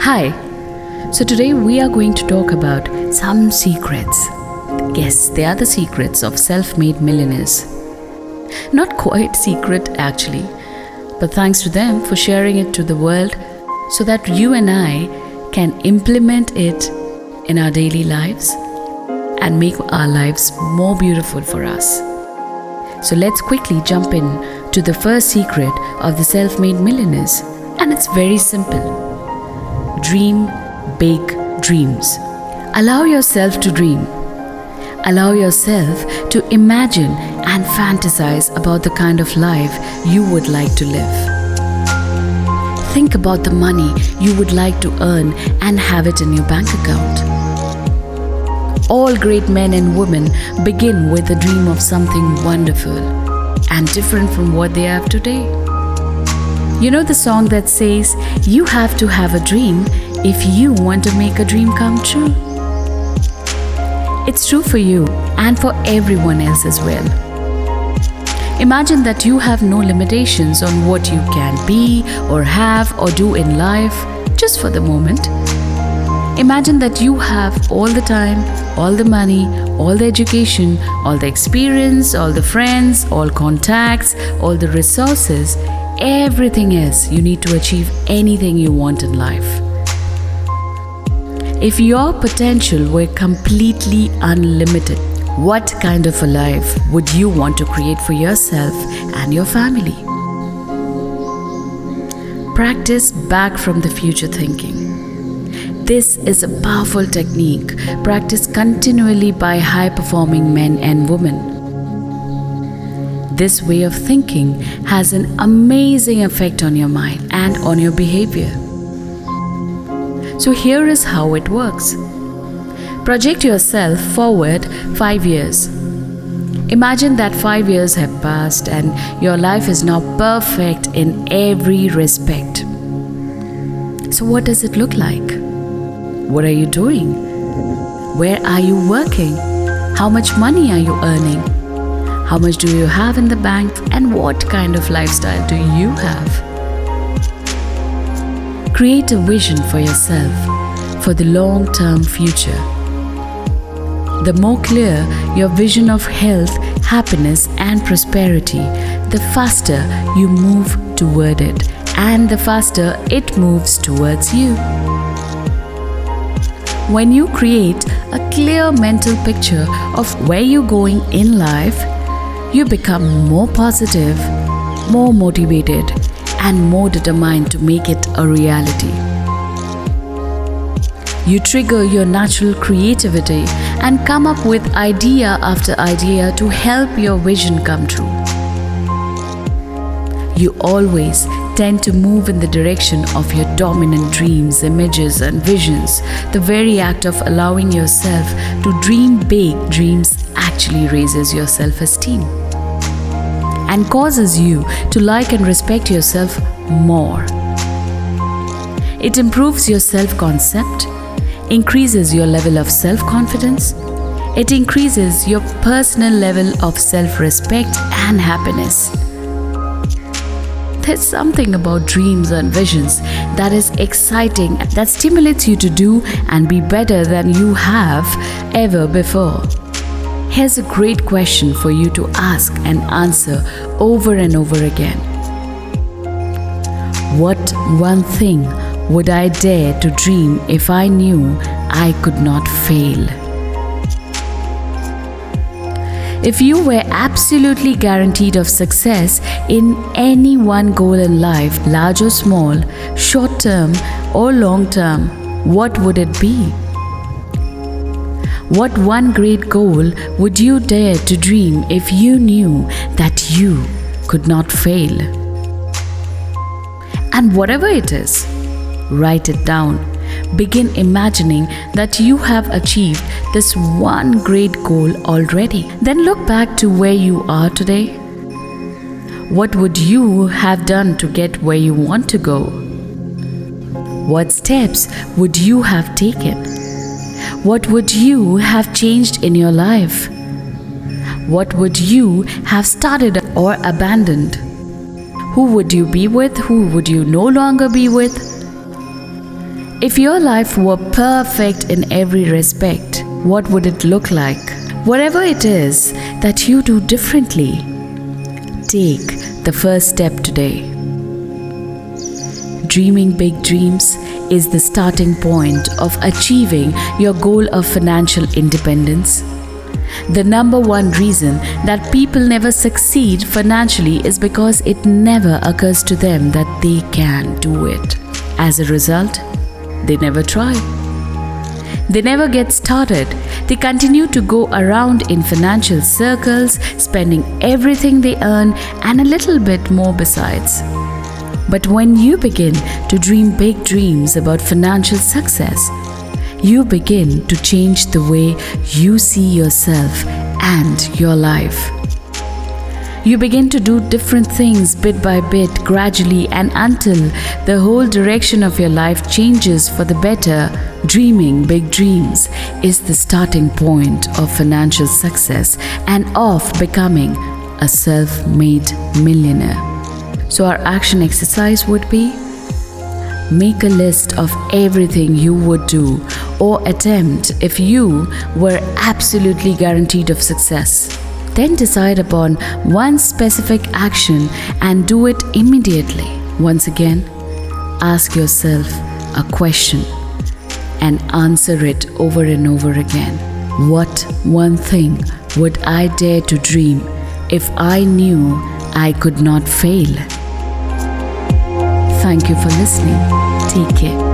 Hi, so today we are going to talk about some secrets. Yes, they are the secrets of self-made millionaires. Not quite secret actually, but thanks to them for sharing it to the world so that you and I can implement it in our daily lives and make our lives more beautiful for us. So let's quickly jump in to the first secret of the self-made millionaires, and it's very simple. Dream big dreams. Allow yourself to dream. Allow yourself to imagine and fantasize about the kind of life you would like to live. Think about the money you would like to earn and have it in your bank account. All great men and women begin with a dream of something wonderful and different from what they have today. You know the song that says, you have to have a dream if you want to make a dream come true. It's true for you and for everyone else as well. Imagine that you have no limitations on what you can be or have or do in life, just for the moment. Imagine that you have all the time, all the money, all the education, all the experience, all the friends, all contacts, all the resources, everything else you need to achieve anything you want in life. If your potential were completely unlimited, what kind of a life would you want to create for yourself and your family? Practice back from the future thinking. This is a powerful technique practiced continually by high-performing men and women. This way of thinking has an amazing effect on your mind and on your behavior. So here is how it works. Project yourself forward 5 years. Imagine that 5 years have passed and your life is now perfect in every respect. So what does it look like? What are you doing? Where are you working? How much money are you earning? How much do you have in the bank, and what kind of lifestyle do you have? Create a vision for yourself for the long-term future. The more clear your vision of health, happiness and prosperity, the faster you move toward it and the faster it moves towards you. When you create a clear mental picture of where you're going in life, you become more positive, more motivated, and more determined to make it a reality. You trigger your natural creativity and come up with idea after idea to help your vision come true. You always tend to move in the direction of your dominant dreams, images, and visions. The very act of allowing yourself to dream big dreams actually raises your self-esteem and causes you to like and respect yourself more. It improves your self-concept, increases your level of self-confidence, it increases your personal level of self-respect and happiness. There's something about dreams and visions that is exciting, that stimulates you to do and be better than you have ever before. Here's a great question for you to ask and answer over and over again. What one thing would I dare to dream if I knew I could not fail? If you were absolutely guaranteed of success in any one goal in life, large or small, short term or long term, what would it be? What one great goal would you dare to dream if you knew that you could not fail? And whatever it is, write it down. Begin imagining that you have achieved this one great goal already. Then look back to where you are today. What would you have done to get where you want to go? What steps would you have taken? what would you have changed in your life? What would you have started or abandoned? Who would you be with? Who would you no longer be with? If your life were perfect in every respect, what would it look like? Whatever it is that you do differently, take the first step today. Dreaming big dreams is the starting point of achieving your goal of financial independence. The number one reason that people never succeed financially is because it never occurs to them that they can do it. As a result, they never try. They never get started. They continue to go around in financial circles, spending everything they earn and a little bit more besides. But when you begin to dream big dreams about financial success, you begin to change the way you see yourself and your life. You begin to do different things bit by bit, gradually, and until the whole direction of your life changes for the better. Dreaming big dreams is the starting point of financial success and of becoming a self-made millionaire. So our action exercise would be: make a list of everything you would do or attempt if you were absolutely guaranteed of success. Then decide upon one specific action and do it immediately. Once again, ask yourself a question and answer it over and over again. What one thing would I dare to dream if I knew I could not fail? Thank you for listening. Take care.